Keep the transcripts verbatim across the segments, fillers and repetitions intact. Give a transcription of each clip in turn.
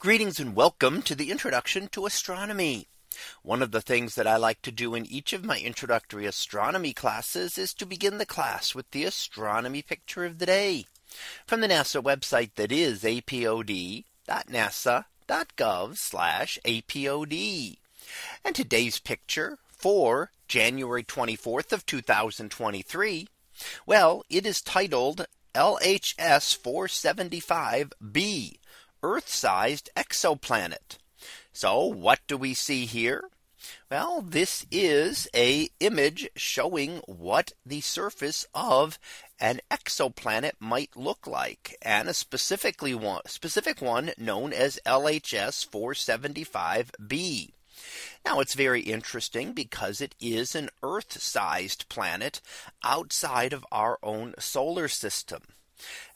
Greetings and welcome to the introduction to astronomy. One of the things that I like to do in each of my introductory astronomy classes is to begin the class with the astronomy picture of the day from the NASA website, that is apod dot nasa dot gov slash apod. And today's picture for January twenty-fourth of two thousand twenty-three. Well, it is titled L H S four seventy-five b, Earth-sized exoplanet. So what do we see here? Well, this is a image showing what the surface of an exoplanet might look like, and a specifically one, specific one known as L H S four seventy-five b. Now it's very interesting because it is an Earth-sized planet outside of our own solar system.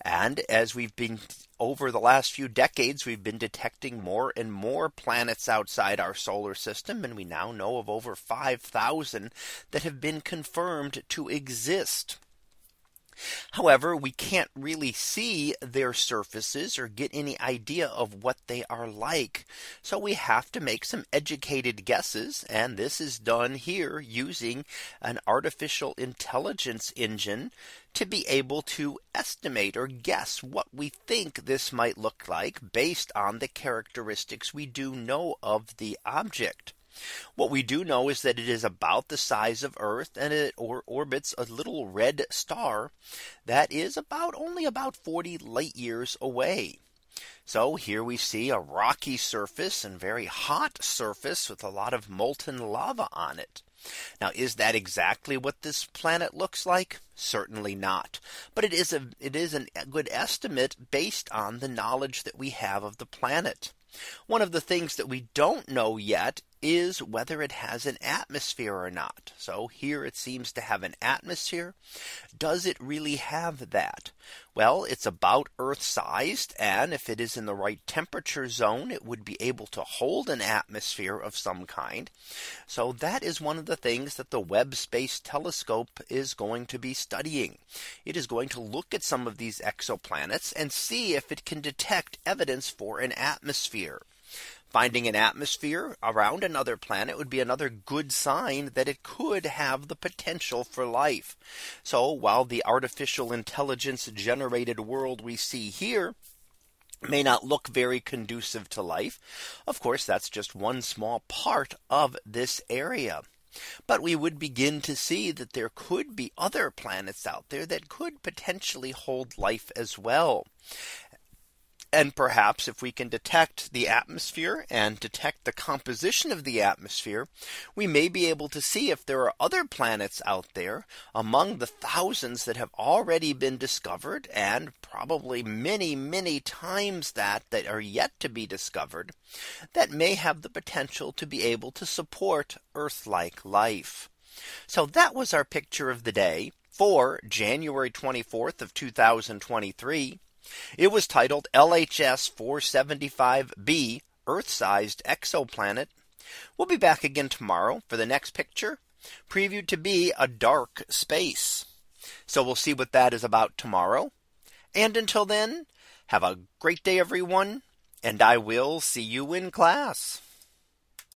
And as we've been over the last few decades, we've been detecting more and more planets outside our solar system. And we now know of over five thousand that have been confirmed to exist. However, we can't really see their surfaces or get any idea of what they are like. So we have to make some educated guesses. And this is done here using an artificial intelligence engine to be able to estimate or guess what we think this might look like based on the characteristics we do know of the object. What we do know is that it is about the size of Earth, and it or orbits a little red star that is about only about forty light years away. So here we see a rocky surface and very hot surface with a lot of molten lava on it. Now, is that exactly what this planet looks like? Certainly not. But it is a it is a good estimate based on the knowledge that we have of the planet. One of the things that we don't know yet is whether it has an atmosphere or not. So here it seems to have an atmosphere. Does it really have that? Well, it's about Earth sized, and if it is in the right temperature zone, it would be able to hold an atmosphere of some kind. So that is one of the things that the Webb Space Telescope is going to be studying. It is going to look at some of these exoplanets and see if it can detect evidence for an atmosphere. Finding an atmosphere around another planet would be another good sign that it could have the potential for life. So while the artificial intelligence generated world we see here may not look very conducive to life, of course, that's just one small part of this area. But we would begin to see that there could be other planets out there that could potentially hold life as well. And perhaps if we can detect the atmosphere and detect the composition of the atmosphere, we may be able to see if there are other planets out there among the thousands that have already been discovered, and probably many, many times that that are yet to be discovered, that may have the potential to be able to support Earth-like life. So that was our picture of the day for January twenty-fourth of two thousand twenty-three. It was titled L H S four seventy-five b, Earth-sized exoplanet. We'll be back again tomorrow for the next picture, previewed to be a dark space. So we'll see what that is about tomorrow. And until then, have a great day, everyone, and I will see you in class.